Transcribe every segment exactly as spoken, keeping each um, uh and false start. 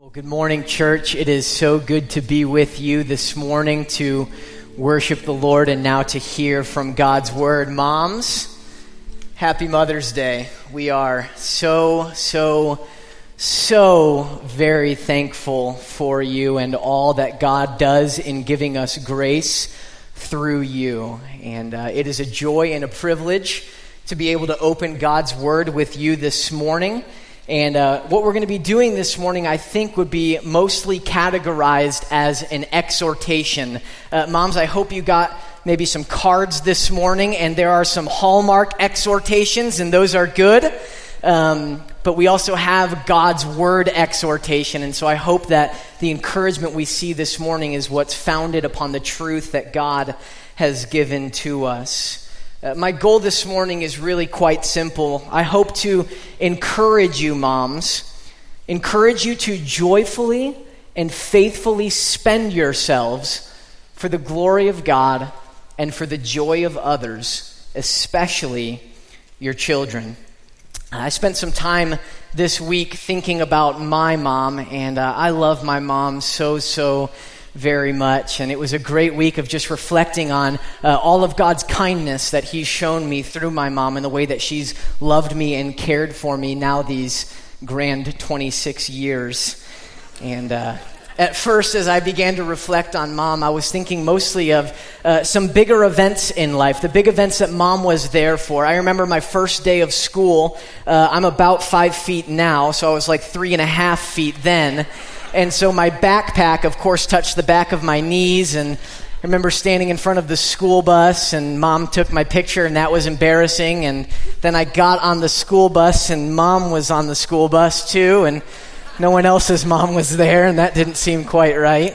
Well, good morning, church. It is so good to be with you this morning to worship the Lord and now to hear from God's word. Moms, happy Mother's Day. We are so, so, so very thankful for you and all that God does in giving us grace through you. And uh, it is a joy and a privilege to be able to open God's word with you this morning. And uh, what we're going to be doing this morning, I think, would be mostly categorized as an exhortation. Uh, moms, I hope you got maybe some cards this morning, and there are some Hallmark exhortations, and those are good. Um, but we also have God's Word exhortation, and so I hope that the encouragement we see this morning is what's founded upon the truth that God has given to us. Uh, my goal this morning is really quite simple. I hope to encourage you, moms, encourage you to joyfully and faithfully spend yourselves for the glory of God and for the joy of others, especially your children. I spent some time this week thinking about my mom, and uh, I love my mom so, so much. Very much, and it was a great week of just reflecting on uh, all of God's kindness that he's shown me through my mom and the way that she's loved me and cared for me now these grand twenty-six years. And uh, at first, as I began to reflect on mom, I was thinking mostly of uh, some bigger events in life, the big events that mom was there for. I remember my first day of school. Uh, I'm about five feet now, so I was like three and a half feet then. And so my backpack, of course, touched the back of my knees, and I remember standing in front of the school bus, and mom took my picture, and that was embarrassing. And then I got on the school bus, and mom was on the school bus too, and no one else's mom was there, and that didn't seem quite right.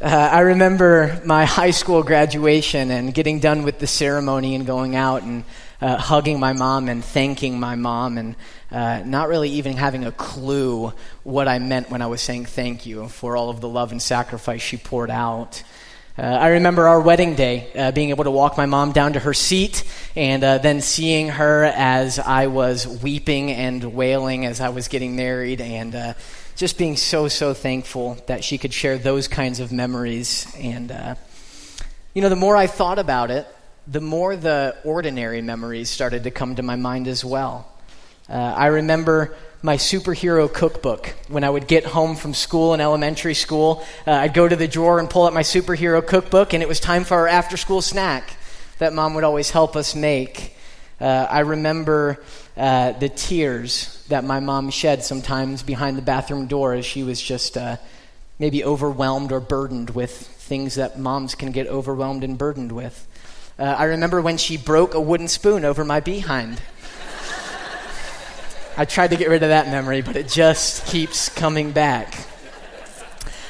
Uh, I remember my high school graduation and getting done with the ceremony and going out and uh, hugging my mom and thanking my mom, and Uh, not really even having a clue what I meant when I was saying thank you for all of the love and sacrifice she poured out. Uh, I remember our wedding day, uh, being able to walk my mom down to her seat and uh, then seeing her as I was weeping and wailing as I was getting married, and uh, just being so, so thankful that she could share those kinds of memories. And, uh, you know, the more I thought about it, the more the ordinary memories started to come to my mind as well. Uh, I remember my superhero cookbook. When I would get home from school in elementary school, uh, I'd go to the drawer and pull out my superhero cookbook, and it was time for our after-school snack that mom would always help us make. Uh, I remember uh, the tears that my mom shed sometimes behind the bathroom door as she was just uh, maybe overwhelmed or burdened with things that moms can get overwhelmed and burdened with. Uh, I remember when she broke a wooden spoon over my behind. I tried to get rid of that memory, but it just keeps coming back.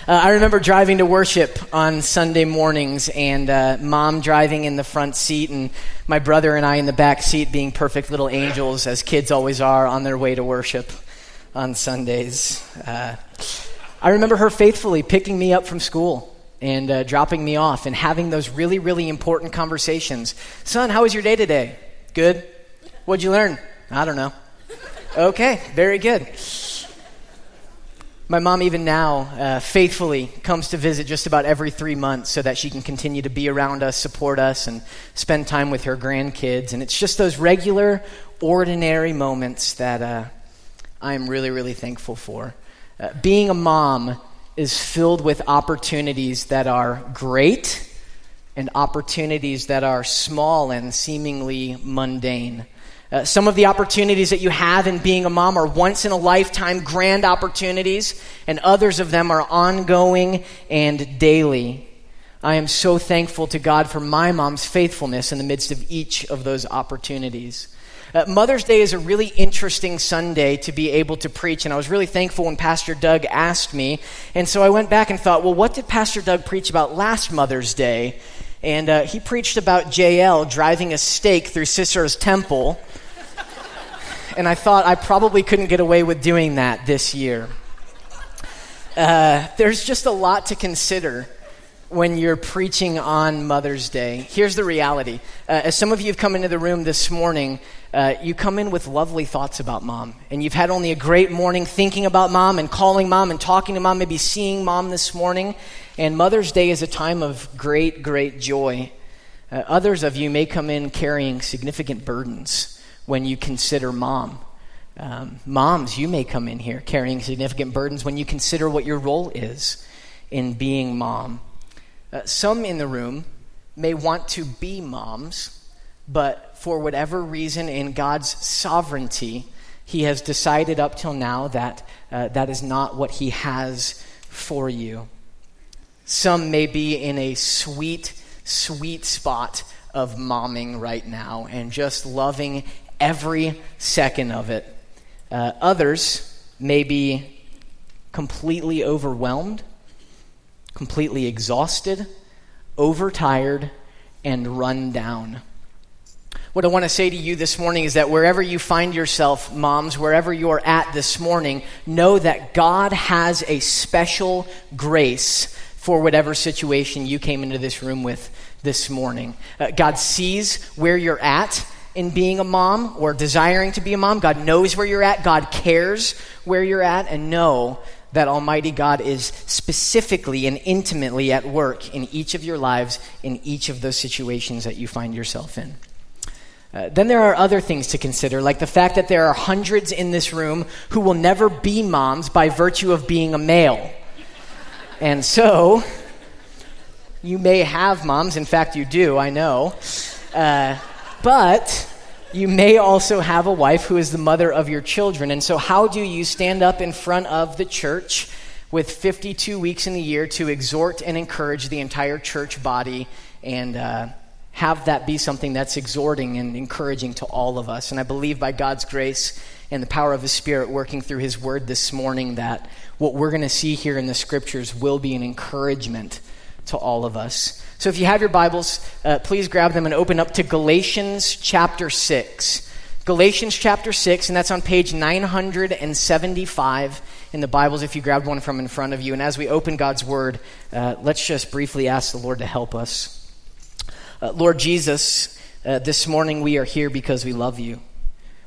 Uh, I remember driving to worship on Sunday mornings, and uh, mom driving in the front seat, and my brother and I in the back seat being perfect little angels, as kids always are, on their way to worship on Sundays. Uh, I remember her faithfully picking me up from school and uh, dropping me off and having those really, really important conversations. Son, how was your day today? Good. What'd you learn? I don't know. Okay, very good. My mom even now uh, faithfully comes to visit just about every three months so that she can continue to be around us, support us, and spend time with her grandkids. And it's just those regular, ordinary moments that uh, I'm really, really thankful for. Uh, being a mom is filled with opportunities that are great and opportunities that are small and seemingly mundane. Uh, some of the opportunities that you have in being a mom are once-in-a-lifetime grand opportunities, and others of them are ongoing and daily. I am so thankful to God for my mom's faithfulness in the midst of each of those opportunities. Uh, Mother's Day is a really interesting Sunday to be able to preach, and I was really thankful when Pastor Doug asked me, and so I went back and thought, well, what did Pastor Doug preach about last Mother's Day? And uh, he preached about J L driving a stake through Sisera's temple. And I thought I probably couldn't get away with doing that this year. Uh, there's just a lot to consider when you're preaching on Mother's Day. Here's the reality. Uh, as some of you have come into the room this morning, uh, you come in with lovely thoughts about Mom, and you've had only a great morning thinking about Mom and calling Mom and talking to Mom, maybe seeing Mom this morning, and Mother's Day is a time of great, great joy. Uh, others of you may come in carrying significant burdens when you consider Mom. Um, moms, you may come in here carrying significant burdens when you consider what your role is in being Mom. Uh, some in the room may want to be moms, but for whatever reason in God's sovereignty, he has decided up till now that uh, that is not what he has for you. Some may be in a sweet sweet spot of momming right now and just loving every second of it. Uh, others may be completely overwhelmed, completely exhausted, overtired, and run down. What I want to say to you this morning is that wherever you find yourself, moms, wherever you're at this morning, know that God has a special grace for whatever situation you came into this room with this morning. Uh, God sees where you're at in being a mom or desiring to be a mom. God knows where you're at. God cares where you're at. And know that Almighty God is specifically and intimately at work in each of your lives, in each of those situations that you find yourself in. Uh, then there are other things to consider, like the fact that there are hundreds in this room who will never be moms by virtue of being a male. And so, you may have moms. In fact, you do, I know. Uh, but you may also have a wife who is the mother of your children. And so how do you stand up in front of the church with fifty-two weeks in the year to exhort and encourage the entire church body and uh, have that be something that's exhorting and encouraging to all of us? And I believe by God's grace and the power of his Spirit working through his word this morning that what we're going to see here in the scriptures will be an encouragement to all of us. So if you have your Bibles, uh, please grab them and open up to Galatians chapter six. Galatians chapter six, and that's on page nine seventy-five in the Bibles if you grabbed one from in front of you. And as we open God's word, uh, let's just briefly ask the Lord to help us. Uh, Lord Jesus, uh, this morning we are here because we love you.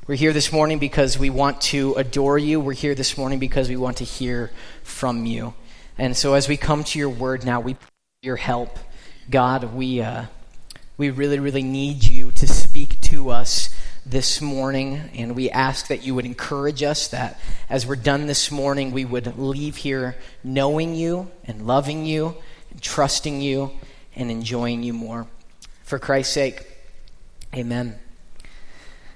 We're here this morning because we want to adore you. We're here this morning because we want to hear from you. And so as we come to your word now, we pray for your help. God, we uh, we really, really need you to speak to us this morning. And we ask that you would encourage us, that as we're done this morning, we would leave here knowing you and loving you and trusting you and enjoying you more. For Christ's sake, amen.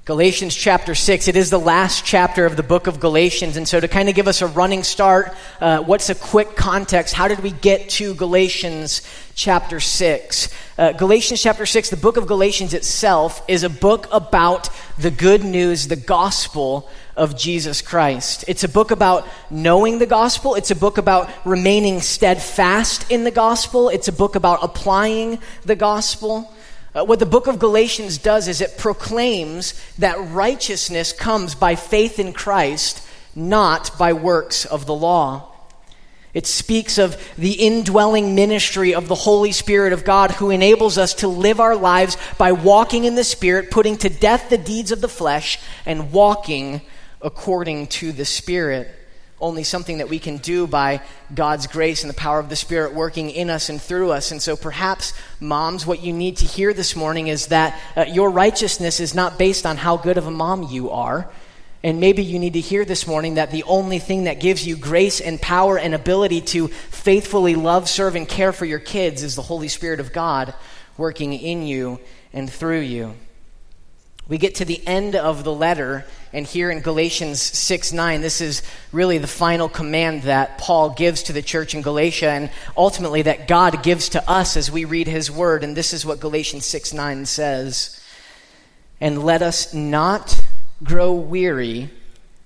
Galatians chapter six, it is the last chapter of the book of Galatians, and so to kind of give us a running start, uh, what's a quick context? How did we get to Galatians chapter six? Uh, Galatians chapter six, the book of Galatians itself is a book about the good news, the gospel of Jesus Christ. It's a book about knowing the gospel. It's a book about remaining steadfast in the gospel. It's a book about applying the gospel. What the book of Galatians does is it proclaims that righteousness comes by faith in Christ, not by works of the law. It speaks of the indwelling ministry of the Holy Spirit of God who enables us to live our lives by walking in the Spirit, putting to death the deeds of the flesh, and walking according to the Spirit. Only something that we can do by God's grace and the power of the Spirit working in us and through us. And so perhaps, moms, what you need to hear this morning is that uh, your righteousness is not based on how good of a mom you are. And maybe you need to hear this morning that the only thing that gives you grace and power and ability to faithfully love, serve, and care for your kids is the Holy Spirit of God working in you and through you. We get to the end of the letter, and here in Galatians six nine, this is really the final command that Paul gives to the church in Galatia, and ultimately that God gives to us as we read his word. And this is what Galatians six nine says: "And let us not grow weary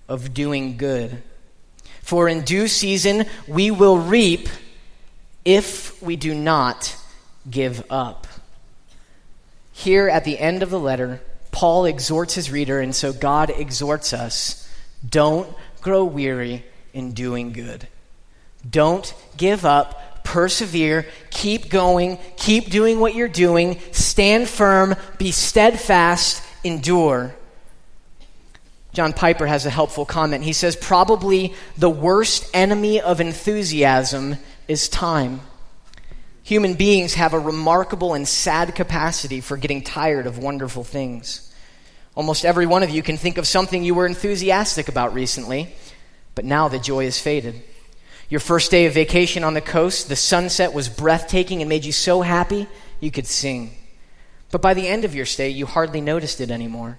of doing good, for in due season we will reap if we do not give up." Here at the end of the letter, Paul exhorts his reader, and so God exhorts us, don't grow weary in doing good. Don't give up. persevere, keep going, keep doing what you're doing, stand firm, be steadfast, endure. John Piper has a helpful comment. He says, probably the worst enemy of enthusiasm is time. Human beings have a remarkable and sad capacity for getting tired of wonderful things. Almost every one of you can think of something you were enthusiastic about recently, but now the joy has faded. Your first day of vacation on the coast, the sunset was breathtaking and made you so happy you could sing. But by the end of your stay, you hardly noticed it anymore.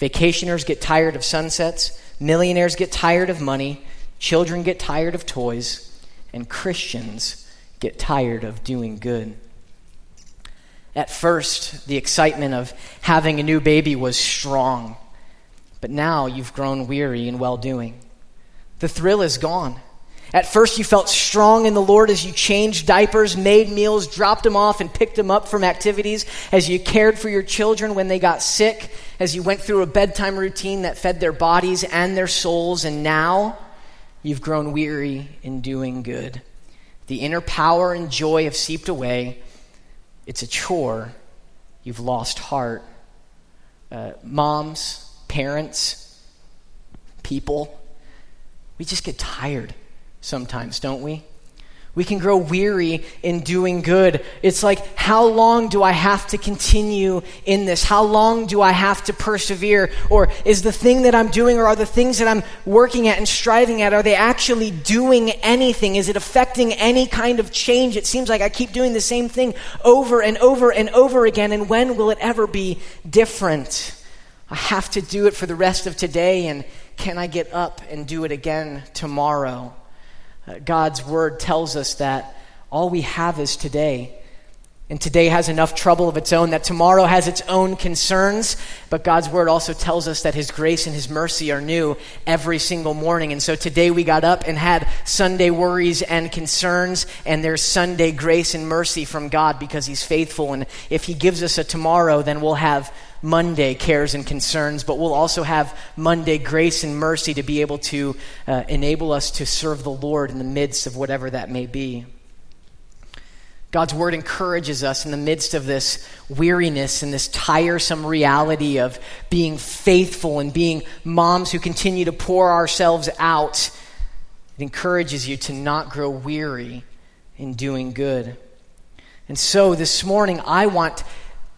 Vacationers get tired of sunsets, millionaires get tired of money, children get tired of toys, and Christians get tired of doing good. At first, the excitement of having a new baby was strong, but now you've grown weary in well-doing. The thrill is gone. At first, you felt strong in the Lord as you changed diapers, made meals, dropped them off, and picked them up from activities, as you cared for your children when they got sick, as you went through a bedtime routine that fed their bodies and their souls, and now you've grown weary in doing good. The inner power and joy have seeped away. It's a chore. You've lost heart. Uh, moms, parents, people, we just get tired sometimes, don't we? We can grow weary in doing good. It's like, how long do I have to continue in this? How long do I have to persevere? Or is the thing that I'm doing, or are the things that I'm working at and striving at, are they actually doing anything? Is it affecting any kind of change? It seems like I keep doing the same thing over and over and over again, and when will it ever be different? I have to do it for the rest of today, and can I get up and do it again tomorrow? God's word tells us that all we have is today. And today has enough trouble of its own, that tomorrow has its own concerns. But God's word also tells us that his grace and his mercy are new every single morning. And so today we got up and had Sunday worries and concerns, and there's Sunday grace and mercy from God because he's faithful. And if he gives us a tomorrow, then we'll have Monday cares and concerns, but we'll also have Monday grace and mercy to be able to uh, enable us to serve the Lord in the midst of whatever that may be. God's word encourages us in the midst of this weariness and this tiresome reality of being faithful and being moms who continue to pour ourselves out. It encourages you to not grow weary in doing good. And so this morning, I want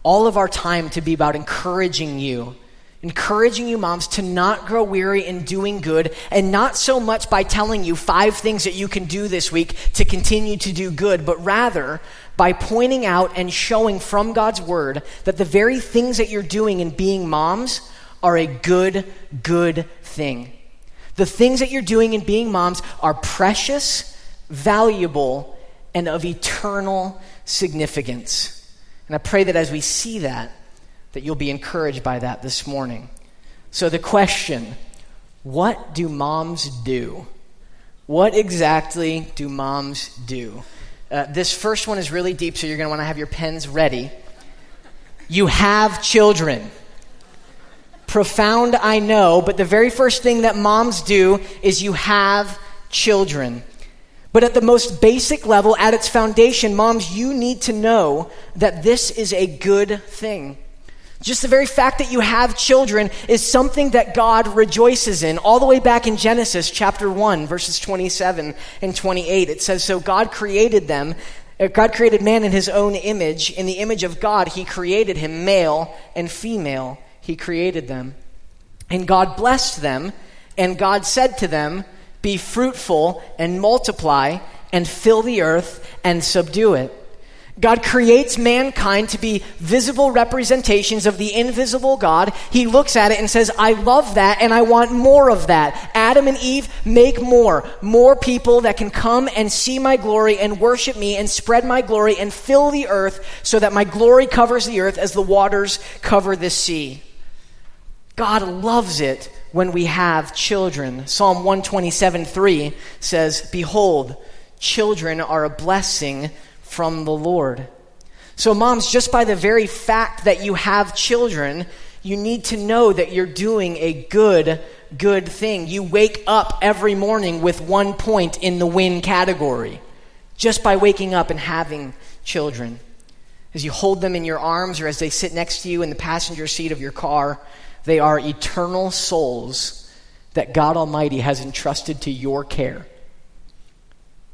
all of our time to be about encouraging you. Encouraging you, moms, to not grow weary in doing good, and not so much by telling you five things that you can do this week to continue to do good, but rather by pointing out and showing from God's word that the very things that you're doing in being moms are a good, good thing. The things that you're doing in being moms are precious, valuable, and of eternal significance. And I pray that as we see that, that you'll be encouraged by that this morning. So the question, what do moms do? What exactly do moms do? Uh, this first one is really deep, so you're going to want to have your pens ready. You have children. Profound, I know, but the very first thing that moms do is you have children. But at the most basic level, at its foundation, moms, you need to know that this is a good thing. Just the very fact that you have children is something that God rejoices in. All the way back in Genesis chapter one, verses twenty-seven and twenty-eight, it says, so God created them, God created man in his own image. In the image of God, he created him, male and female, he created them. And God blessed them, and God said to them, be fruitful and multiply and fill the earth and subdue it. God creates mankind to be visible representations of the invisible God. He looks at it and says, I love that and I want more of that. Adam and Eve, make more. More people that can come and see my glory and worship me and spread my glory and fill the earth so that my glory covers the earth as the waters cover the sea. God loves it when we have children. Psalm one twenty-seven three says, behold, children are a blessing from the Lord. So moms, just by the very fact that you have children, you need to know that you're doing a good, good thing. You wake up every morning with one point in the win category. just by waking up and having children. As you hold them in your arms or as they sit next to you in the passenger seat of your car, they are eternal souls that God Almighty has entrusted to your care.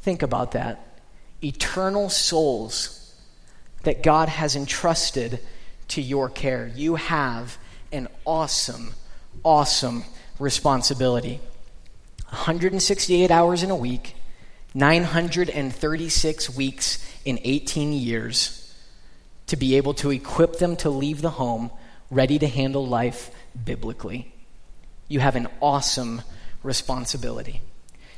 Think about that. Eternal souls that God has entrusted to your care. You have an awesome, awesome responsibility. one hundred sixty-eight hours in a week, nine hundred thirty-six weeks in eighteen years, to be able to equip them to leave the home ready to handle life biblically. You have an awesome responsibility.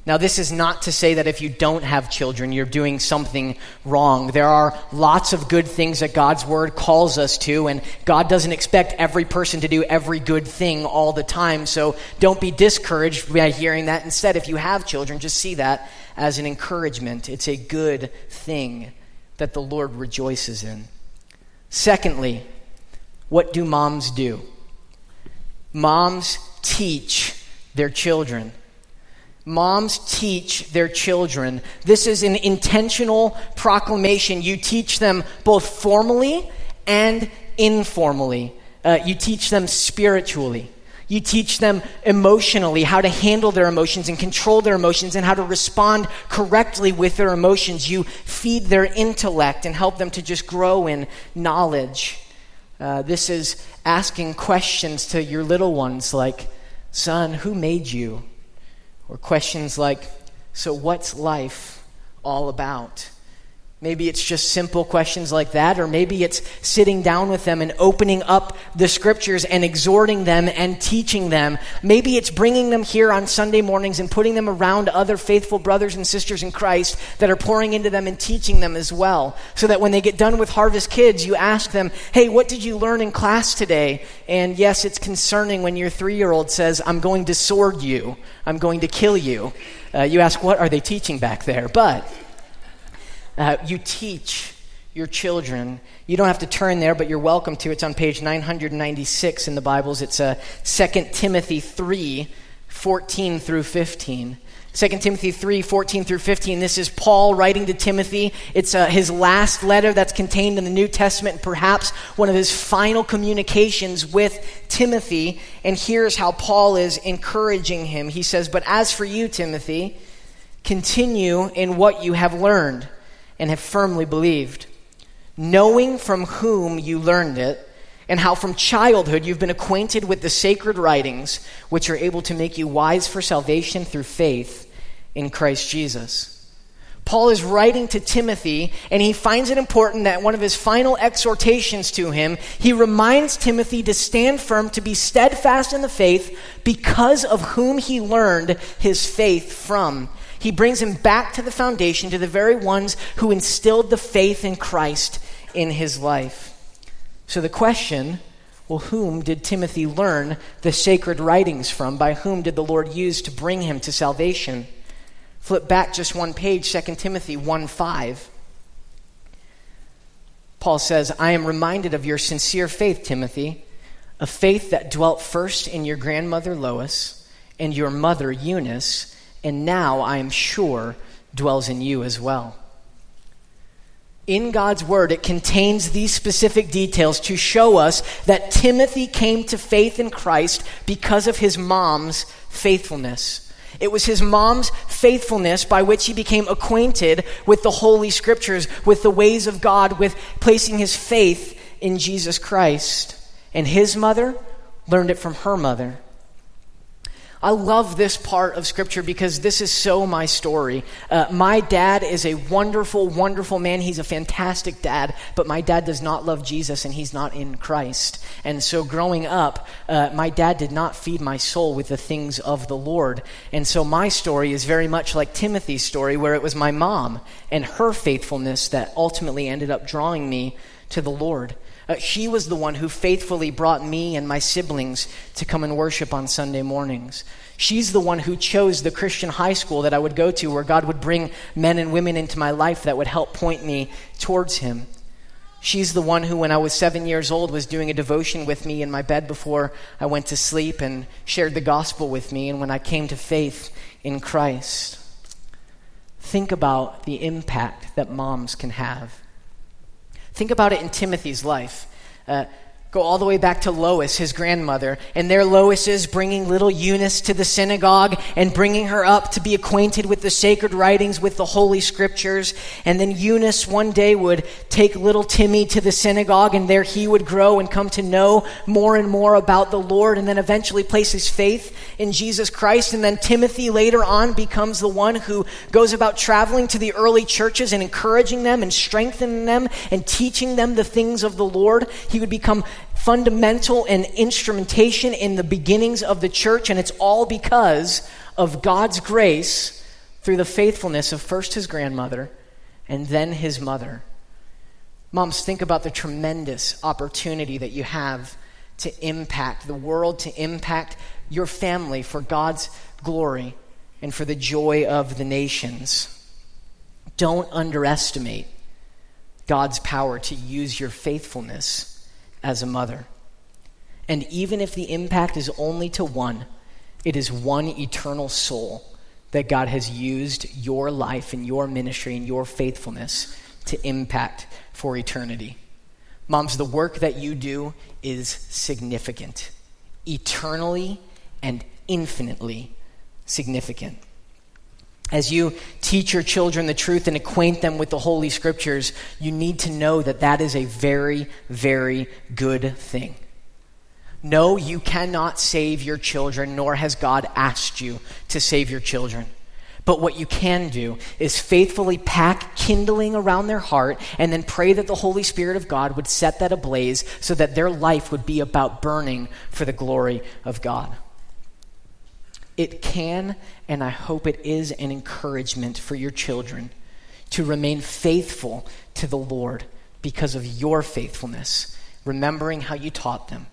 Now, this is not to say that if you don't have children, you're doing something wrong. There are lots of good things that God's word calls us to, and God doesn't expect every person to do every good thing all the time, so don't be discouraged by hearing that. Instead, if you have children, just see that as an encouragement. It's a good thing that the Lord rejoices in. Secondly, what do moms do? Moms teach their children. Moms teach their children. This is an intentional proclamation. You teach them both formally and informally. Uh, you teach them spiritually. You teach them emotionally, how to handle their emotions and control their emotions and how to respond correctly with their emotions. You feed their intellect and help them to just grow in knowledge. Uh, this is asking questions to your little ones like, "Son, who made you?" Or questions like, "So what's life all about?" Maybe it's just simple questions like that, or maybe it's sitting down with them and opening up the scriptures and exhorting them and teaching them. Maybe it's bringing them here on Sunday mornings and putting them around other faithful brothers and sisters in Christ that are pouring into them and teaching them as well, so that when they get done with Harvest Kids, you ask them, "Hey, what did you learn in class today?" And yes, it's concerning when your three-year-old says, "I'm going to sword you, I'm going to kill you." Uh, you ask, what are they teaching back there? But... Uh, you teach your children. You don't have to turn there, but you're welcome to. It's on page nine hundred ninety-six in the Bibles. It's uh, Second Timothy three, fourteen through fifteen. Second Timothy three, fourteen through fifteen. This is Paul writing to Timothy. It's uh, his last letter that's contained in the New Testament, and perhaps one of his final communications with Timothy. And here's how Paul is encouraging him. He says, "But as for you, Timothy, continue in what you have learned and have firmly believed, knowing from whom you learned it, and how from childhood you've been acquainted with the sacred writings, which are able to make you wise for salvation through faith in Christ Jesus." Paul is writing to Timothy, and he finds it important that one of his final exhortations to him, he reminds Timothy to stand firm, to be steadfast in the faith, because of whom he learned his faith from. He brings him back to the foundation, to the very ones who instilled the faith in Christ in his life. So the question, well, whom did Timothy learn the sacred writings from? By whom did the Lord use to bring him to salvation? Flip back just one page, Second Timothy one five. Paul says, "I am reminded of your sincere faith, Timothy, a faith that dwelt first in your grandmother Lois and your mother Eunice, and now, I am sure, dwells in you as well." In God's word, it contains these specific details to show us that Timothy came to faith in Christ because of his mom's faithfulness. It was his mom's faithfulness by which he became acquainted with the Holy Scriptures, with the ways of God, with placing his faith in Jesus Christ. And his mother learned it from her mother. I love this part of Scripture because this is so my story. Uh, my dad is a wonderful, wonderful man. He's a fantastic dad, but my dad does not love Jesus, and he's not in Christ. And so growing up, uh, my dad did not feed my soul with the things of the Lord. And so my story is very much like Timothy's story, where it was my mom and her faithfulness that ultimately ended up drawing me to the Lord. Uh, she was the one who faithfully brought me and my siblings to come and worship on Sunday mornings. She's the one who chose the Christian high school that I would go to, where God would bring men and women into my life that would help point me towards him. She's the one who, when I was seven years old, was doing a devotion with me in my bed before I went to sleep and shared the gospel with me, and when I came to faith in Christ. think about the impact that moms can have. Think about it in Timothy's life. Uh, go all the way back to Lois, his grandmother, and there Lois is bringing little Eunice to the synagogue and bringing her up to be acquainted with the sacred writings, with the Holy Scriptures. And then Eunice one day would take little Timmy to the synagogue, and there he would grow and come to know more and more about the Lord, and then eventually place his faith in Jesus Christ. And then Timothy later on becomes the one who goes about traveling to the early churches and encouraging them and strengthening them and teaching them the things of the Lord. He would become fundamental and instrumentation in the beginnings of the church, and it's all because of God's grace through the faithfulness of first his grandmother and then his mother. Moms, think about the tremendous opportunity that you have to impact the world, to impact your family for God's glory and for the joy of the nations. Don't underestimate God's power to use your faithfulness as a mother. And even if the impact is only to one, it is one eternal soul that God has used your life and your ministry and your faithfulness to impact for eternity. Moms, the work that you do is significant, eternally and infinitely significant. As you teach your children the truth and acquaint them with the Holy Scriptures, you need to know that that is a very, very good thing. No, you cannot save your children, nor has God asked you to save your children. But what you can do is faithfully pack kindling around their heart and then pray that the Holy Spirit of God would set that ablaze so that their life would be about burning for the glory of God. It can, and I hope it is, an encouragement for your children to remain faithful to the Lord because of your faithfulness, remembering how you taught them,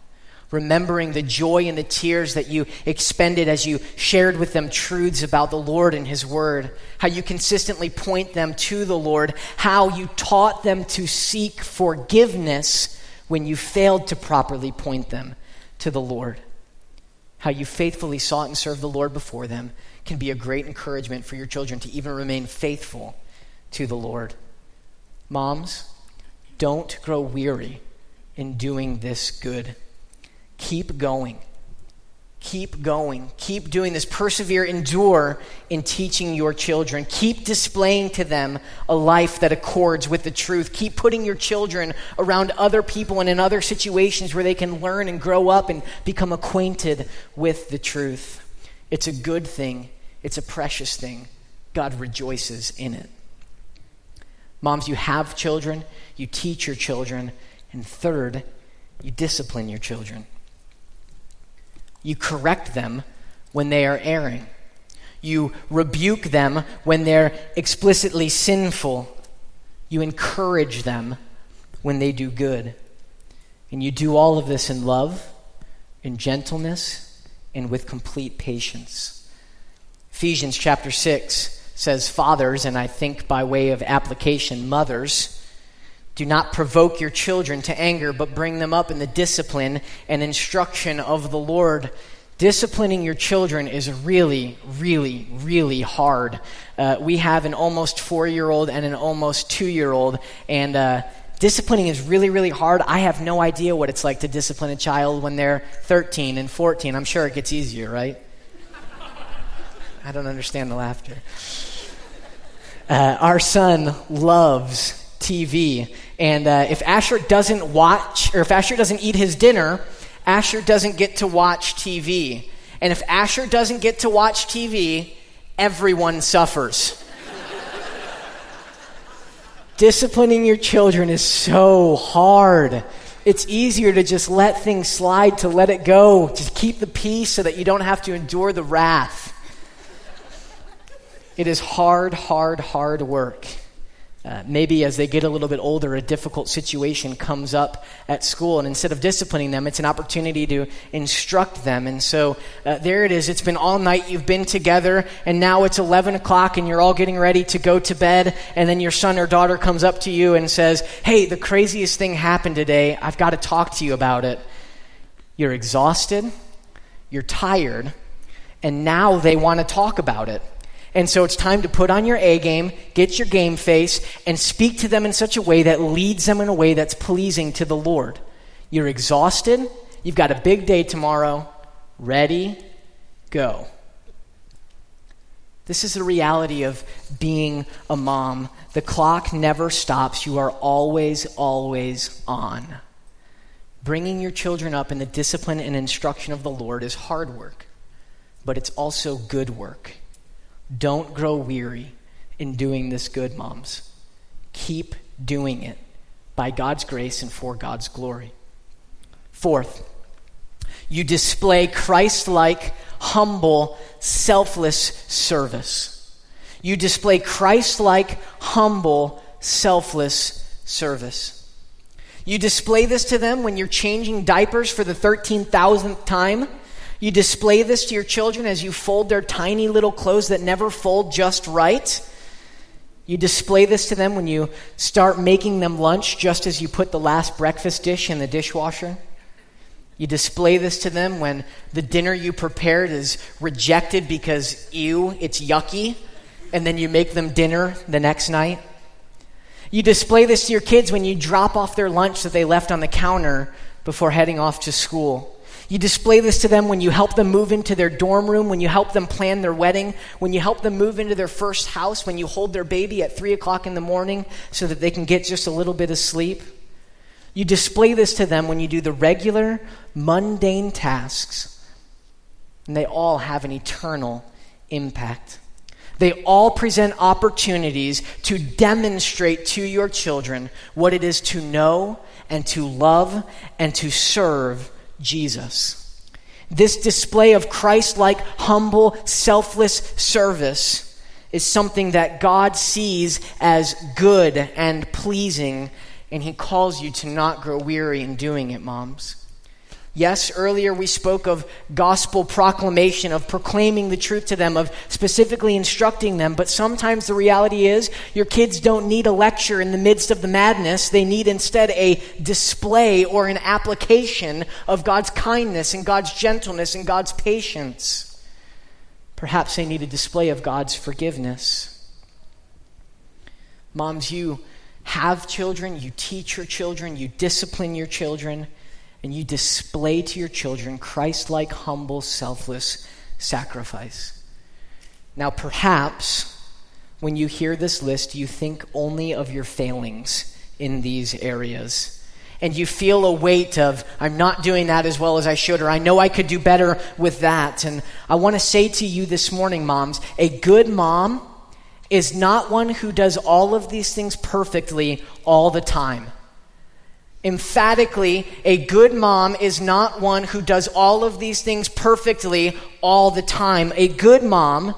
remembering the joy and the tears that you expended as you shared with them truths about the Lord and his word, how you consistently point them to the Lord, how you taught them to seek forgiveness when you failed to properly point them to the Lord. How you faithfully sought and served the Lord before them can be a great encouragement for your children to even remain faithful to the Lord. Moms, don't grow weary in doing this good. Keep going. Keep going. Keep doing this. Persevere, endure in teaching your children. Keep displaying to them a life that accords with the truth. Keep putting your children around other people and in other situations where they can learn and grow up and become acquainted with the truth. It's a good thing. It's a precious thing. God rejoices in it. Moms, you have children, you teach your children, and third, you discipline your children. You correct them when they are erring. You rebuke them when they're explicitly sinful. You encourage them when they do good. And you do all of this in love, in gentleness, and with complete patience. Ephesians chapter six says, "Fathers," and I think by way of application, mothers, "do not provoke your children to anger, but bring them up in the discipline and instruction of the Lord." Disciplining your children is really, really, really hard. Uh, we have an almost four-year-old and an almost two-year-old, and uh, disciplining is really, really hard. I have no idea what it's like to discipline a child when they're thirteen and fourteen. I'm sure it gets easier, right? I don't understand the laughter. Uh, our son loves T V, and uh, if Asher doesn't watch, or if Asher doesn't eat his dinner, Asher doesn't get to watch T V. And if Asher doesn't get to watch T V, everyone suffers. Disciplining your children is so hard. It's easier to just let things slide, to let it go, to keep the peace so that you don't have to endure the wrath. It is hard, hard, hard work. Uh, maybe as they get a little bit older, a difficult situation comes up at school, and instead of disciplining them, it's an opportunity to instruct them. And so uh, there it is. It's been all night. You've been together, and now it's eleven o'clock, and you're all getting ready to go to bed, and then your son or daughter comes up to you and says, "Hey, the craziest thing happened today. I've got to talk to you about it." You're exhausted, you're tired, and now they want to talk about it. And so it's time to put on your A game, get your game face, and speak to them in such a way that leads them in a way that's pleasing to the Lord. You're exhausted. You've got a big day tomorrow. Ready, go. This is the reality of being a mom. The clock never stops. You are always, always on. Bringing your children up in the discipline and instruction of the Lord is hard work, but it's also good work. Don't grow weary in doing this good, moms. Keep doing it by God's grace and for God's glory. Fourth, you display Christ-like, humble, selfless service. You display Christ-like, humble, selfless service. You display this to them when you're changing diapers for the thirteen thousandth time. You display this to your children as you fold their tiny little clothes that never fold just right. You display this to them when you start making them lunch just as you put the last breakfast dish in the dishwasher. You display this to them when the dinner you prepared is rejected because, ew, it's yucky, and then you make them dinner the next night. You display this to your kids when you drop off their lunch that they left on the counter before heading off to school. You display this to them when you help them move into their dorm room, when you help them plan their wedding, when you help them move into their first house, when you hold their baby at three o'clock in the morning so that they can get just a little bit of sleep. You display this to them when you do the regular, mundane tasks, and they all have an eternal impact. They all present opportunities to demonstrate to your children what it is to know and to love and to serve Jesus. This display of Christ-like, humble, selfless service is something that God sees as good and pleasing, and he calls you to not grow weary in doing it, moms. Yes, earlier we spoke of gospel proclamation, of proclaiming the truth to them, of specifically instructing them, but sometimes the reality is your kids don't need a lecture in the midst of the madness. They need instead a display or an application of God's kindness and God's gentleness and God's patience. Perhaps they need a display of God's forgiveness. Moms, you have children, you teach your children, you discipline your children, and you display to your children Christ-like, humble, selfless sacrifice. Now, perhaps when you hear this list, you think only of your failings in these areas. And you feel a weight of, I'm not doing that as well as I should, or I know I could do better with that. And I want to say to you this morning, moms, a good mom is not one who does all of these things perfectly all the time. Emphatically, a good mom is not one who does all of these things perfectly all the time. A good mom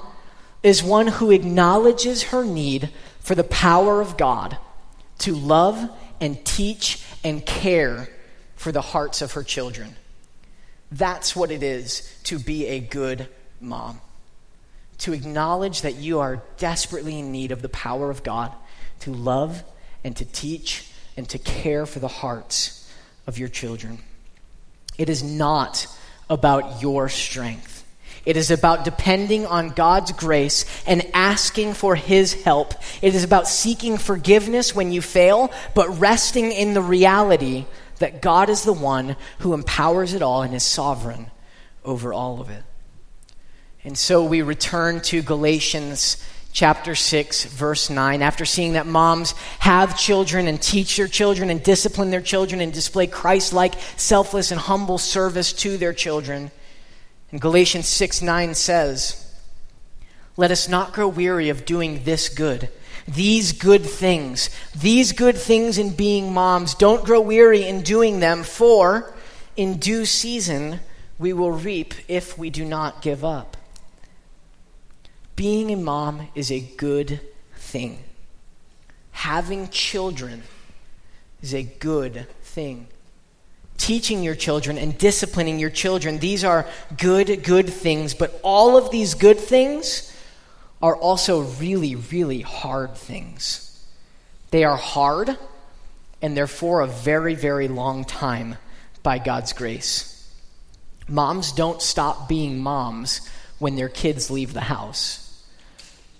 is one who acknowledges her need for the power of God to love and teach and care for the hearts of her children. That's what it is to be a good mom. To acknowledge that you are desperately in need of the power of God to love and to teach and to care for the hearts of your children. It is not about your strength. It is about depending on God's grace and asking for his help. It is about seeking forgiveness when you fail, but resting in the reality that God is the one who empowers it all and is sovereign over all of it. And so we return to Galatians chapter six, verse nine, after seeing that moms have children and teach their children and discipline their children and display Christ-like, selfless, and humble service to their children. And Galatians six nine says, let us not grow weary of doing this good, these good things, these good things in being moms. Don't grow weary in doing them, for in due season we will reap if we do not give up. Being a mom is a good thing. Having children is a good thing. Teaching your children and disciplining your children, these are good, good things, but all of these good things are also really, really hard things. They are hard, and they're for a very, very long time by God's grace. Moms don't stop being moms when their kids leave the house.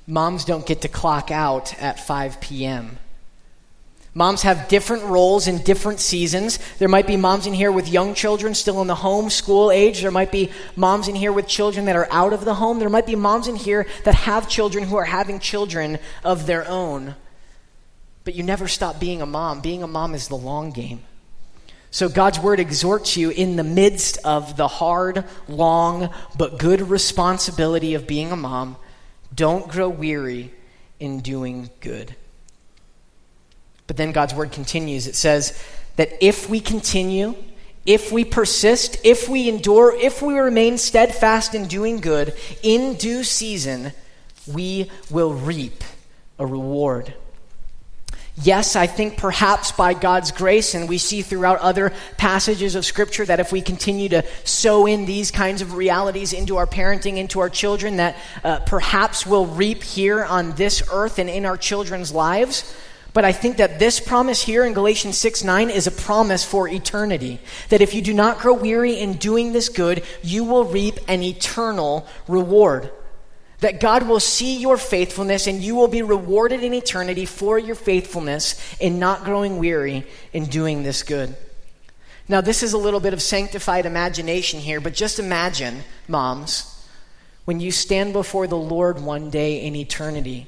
Moms don't get to clock out at five p.m. Moms have different roles in different seasons. There might be moms in here with young children still in the home, school age. There might be moms in here with children that are out of the home. There might be moms in here that have children who are having children of their own. But you never stop being a mom. Being a mom is the long game. So God's word exhorts you in the midst of the hard, long, but good responsibility of being a mom. Don't grow weary in doing good. But then God's word continues. It says that if we continue, if we persist, if we endure, if we remain steadfast in doing good, in due season, we will reap a reward. Yes, I think perhaps by God's grace, and we see throughout other passages of Scripture that if we continue to sow in these kinds of realities into our parenting, into our children, that uh, perhaps we'll reap here on this earth and in our children's lives. But I think that this promise here in Galatians six nine is a promise for eternity. That if you do not grow weary in doing this good, you will reap an eternal reward. That God will see your faithfulness and you will be rewarded in eternity for your faithfulness in not growing weary in doing this good. Now, this is a little bit of sanctified imagination here, but just imagine, moms, when you stand before the Lord one day in eternity,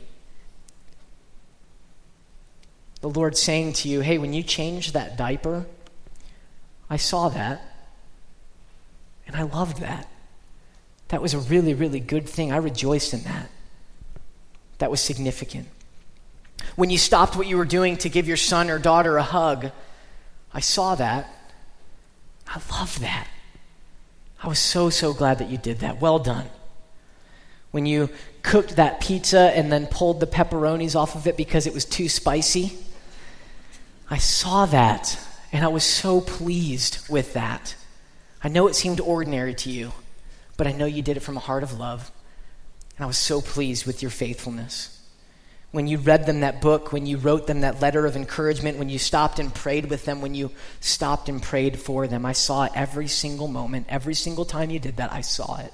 the Lord saying to you, hey, when you changed that diaper, I saw that, and I loved that. That was a really, really good thing. I rejoiced in that. That was significant. When you stopped what you were doing to give your son or daughter a hug, I saw that. I loved that. I was so, so glad that you did that. Well done. When you cooked that pizza and then pulled the pepperonis off of it because it was too spicy, I saw that, and I was so pleased with that. I know it seemed ordinary to you, but I know you did it from a heart of love, and I was so pleased with your faithfulness. When you read them that book, when you wrote them that letter of encouragement, when you stopped and prayed with them, when you stopped and prayed for them, I saw it every single moment. Every single time you did that, I saw it,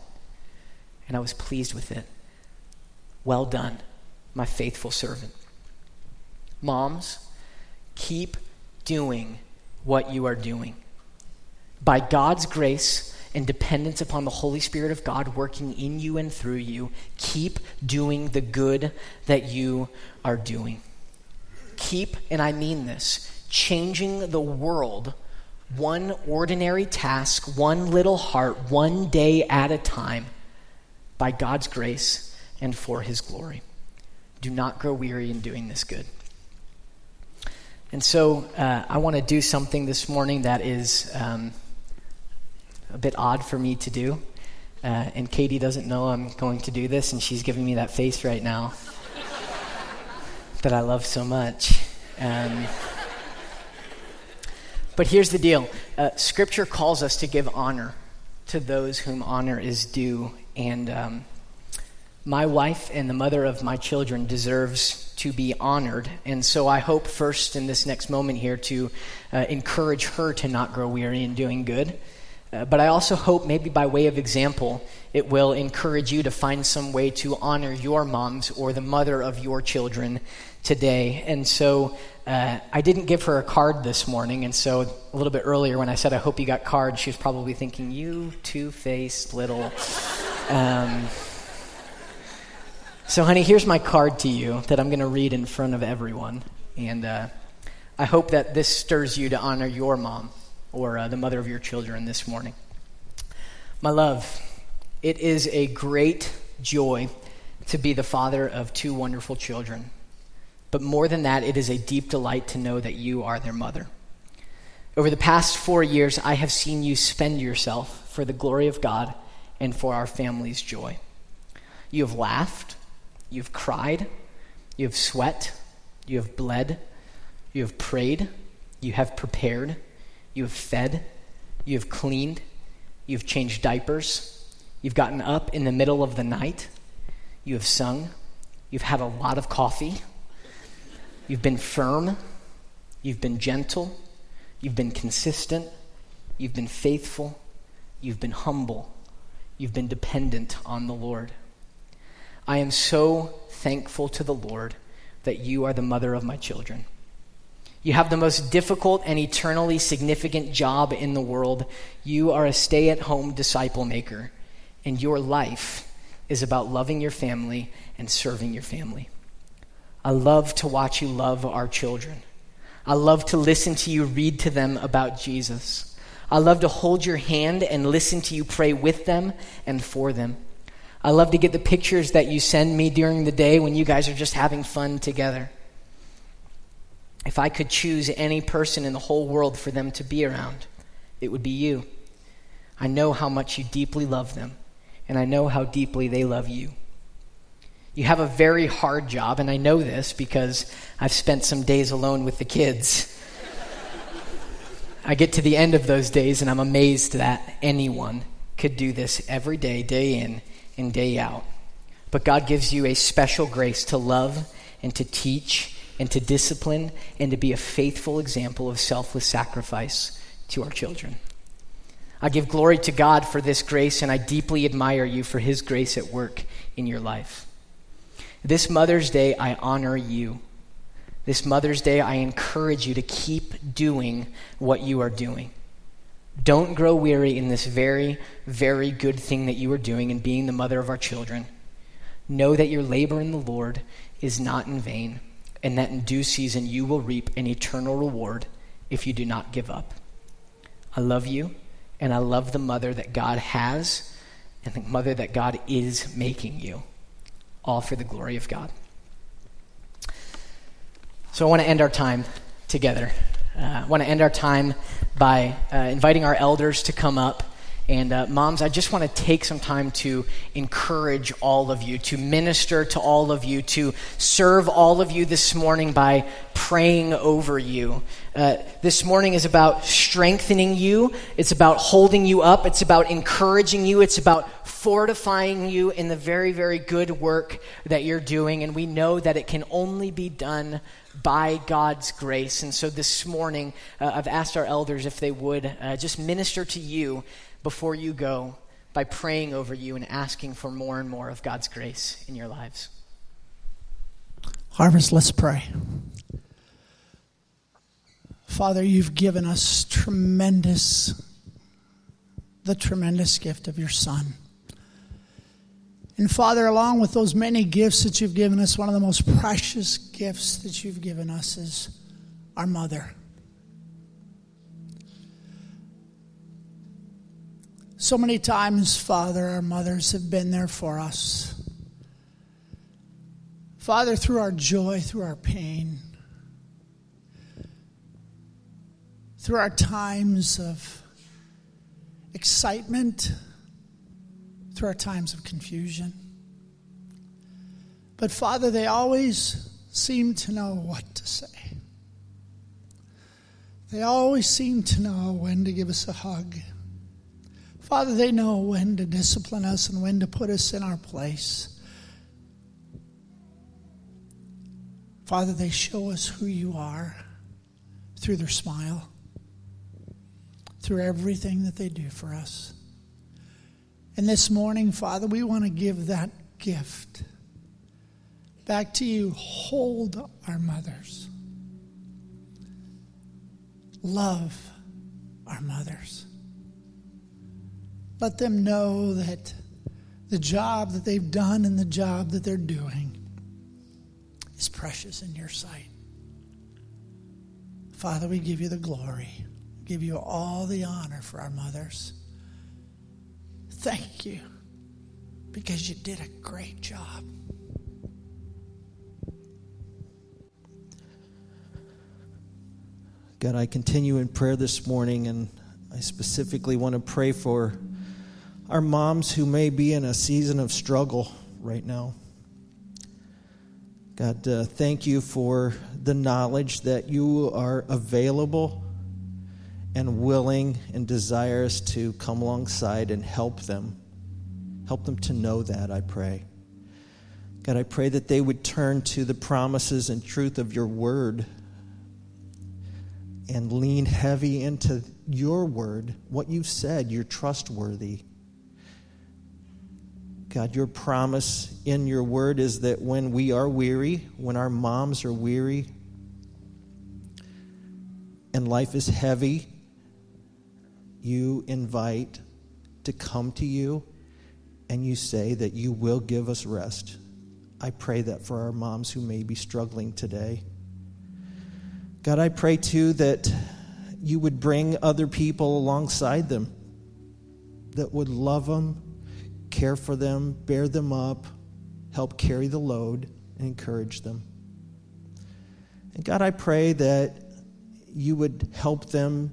and I was pleased with it. Well done, my faithful servant. Moms, keep doing what you are doing. By God's grace and dependence upon the Holy Spirit of God working in you and through you, keep doing the good that you are doing. Keep, and I mean this, changing the world one ordinary task, one little heart, one day at a time by God's grace and for his glory. Do not grow weary in doing this good. And so uh, I want to do something this morning that is Um, a bit odd for me to do, uh, and Katie doesn't know I'm going to do this, and she's giving me that face right now that I love so much. Um, but here's the deal. Uh, scripture calls us to give honor to those whom honor is due, and um, my wife and the mother of my children deserves to be honored, and so I hope first in this next moment here to uh, encourage her to not grow weary in doing good. Uh, but I also hope maybe by way of example, it will encourage you to find some way to honor your moms or the mother of your children today. And so uh, I didn't give her a card this morning. And so a little bit earlier when I said, I hope you got cards, she was probably thinking, you two-faced little. um, so honey, here's my card to you that I'm going to read in front of everyone. And uh, I hope that this stirs you to honor your mom or uh, the mother of your children this morning. My love, it is a great joy to be the father of two wonderful children. But more than that, it is a deep delight to know that you are their mother. Over the past four years, I have seen you spend yourself for the glory of God and for our family's joy. You have laughed, you have cried, you have sweat, you have bled, you have prayed, you have prepared, you have fed, you have cleaned, you've changed diapers, you've gotten up in the middle of the night, you have sung, you've had a lot of coffee, you've been firm, you've been gentle, you've been consistent, you've been faithful, you've been humble, you've been dependent on the Lord. I am so thankful to the Lord that you are the mother of my children. You have the most difficult and eternally significant job in the world. You are a stay-at-home disciple maker, and your life is about loving your family and serving your family. I love to watch you love our children. I love to listen to you read to them about Jesus. I love to hold your hand and listen to you pray with them and for them. I love to get the pictures that you send me during the day when you guys are just having fun together. If I could choose any person in the whole world for them to be around, it would be you. I know how much you deeply love them, and I know how deeply they love you. You have a very hard job, and I know this because I've spent some days alone with the kids. I get to the end of those days, and I'm amazed that anyone could do this every day, day in and day out. But God gives you a special grace to love and to teach and to discipline, and to be a faithful example of selfless sacrifice to our children. I give glory to God for this grace, and I deeply admire you for his grace at work in your life. This Mother's Day, I honor you. This Mother's Day, I encourage you to keep doing what you are doing. Don't grow weary in this very, very good thing that you are doing in being the mother of our children. Know that your labor in the Lord is not in vain, and that in due season you will reap an eternal reward if you do not give up. I love you, and I love the mother that God has and the mother that God is making you, all for the glory of God. So I want to end our time together. Uh, I want to end our time by uh, inviting our elders to come up. And uh, moms, I just want to take some time to encourage all of you, to minister to all of you, to serve all of you this morning by praying over you. Uh, this morning is about strengthening you. It's about holding you up. It's about encouraging you. It's about fortifying you in the very, very good work that you're doing. And we know that it can only be done by God's grace. And so this morning, uh, I've asked our elders if they would uh, just minister to you before you go by praying over you and asking for more and more of God's grace in your lives. Harvest, let's pray. Father, you've given us tremendous, the tremendous gift of your Son. And Father, along with those many gifts that you've given us, one of the most precious gifts that you've given us is our mother. So many times, Father, our mothers have been there for us. Father, through our joy, through our pain, through our times of excitement, through our times of confusion. But Father, they always seem to know what to say. They always seem to know when to give us a hug. Father, they know when to discipline us and when to put us in our place. Father, they show us who you are through their smile, through everything that they do for us. And this morning, Father, we want to give that gift back to you. Hold our mothers. Love our mothers. Let them know that the job that they've done and the job that they're doing is precious in your sight. Father, we give you the glory. We give you all the honor for our mothers. Thank you, because you did a great job. God, I continue in prayer this morning, and I specifically want to pray for our moms who may be in a season of struggle right now. God, uh, thank you for the knowledge that you are available and willing and desirous to come alongside and help them. Help them to know that, I pray. God, I pray that they would turn to the promises and truth of your word and lean heavy into your word, what you've said, you're trustworthy. God, your promise in your word is that when we are weary, when our moms are weary, and life is heavy, you invite to come to you, and you say that you will give us rest. I pray that for our moms who may be struggling today. God, I pray too that you would bring other people alongside them that would love them, care for them, bear them up, help carry the load, and encourage them. And God, I pray that you would help them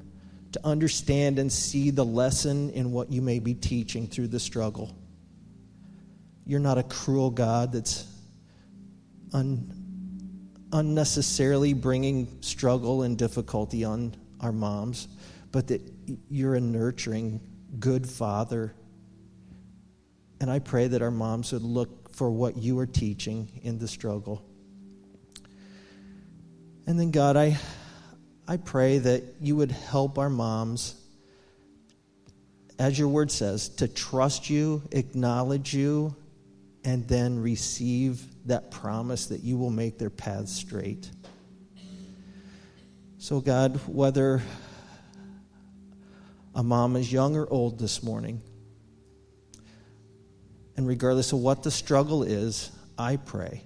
to understand and see the lesson in what you may be teaching through the struggle. You're not a cruel God that's un- unnecessarily bringing struggle and difficulty on our moms, but that you're a nurturing, good Father. And I pray that our moms would look for what you are teaching in the struggle. And then, God, I... I pray that you would help our moms, as your word says, to trust you, acknowledge you, and then receive that promise that you will make their paths straight. So, God, whether a mom is young or old this morning, and regardless of what the struggle is, I pray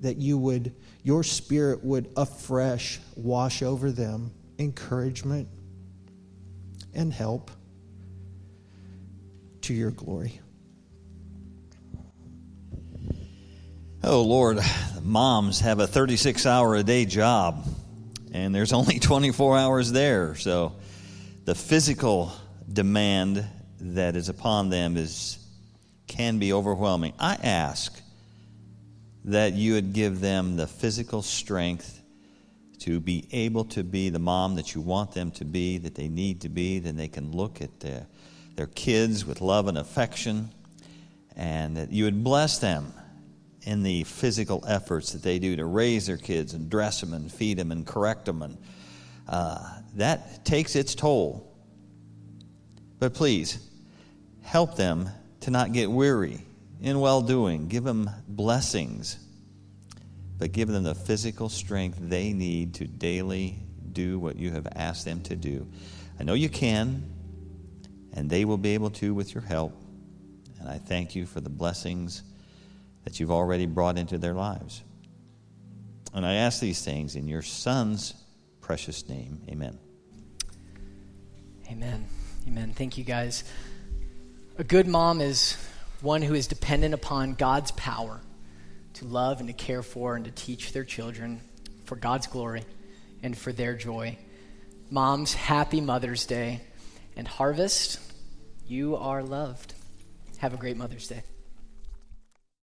that you would Your spirit would afresh wash over them encouragement and help to your glory. Oh, Lord, moms have a thirty-six hour a day job, and there's only twenty-four hours there. So the physical demand that is upon them is can be overwhelming. I ask that you would give them the physical strength to be able to be the mom that you want them to be, that they need to be. Then they can look at their, their kids with love and affection, and that you would bless them in the physical efforts that they do to raise their kids and dress them and feed them and correct them. And uh, that takes its toll. But please, help them to not get weary in well-doing. Give them blessings, but give them the physical strength they need to daily do what you have asked them to do. I know you can, and they will be able to with your help, and I thank you for the blessings that you've already brought into their lives. And I ask these things in your Son's precious name. Amen. Amen. Amen. Thank you, guys. A good mom is one who is dependent upon God's power to love and to care for and to teach their children for God's glory and for their joy. Moms, happy Mother's Day. And Harvest, you are loved. Have a great Mother's Day.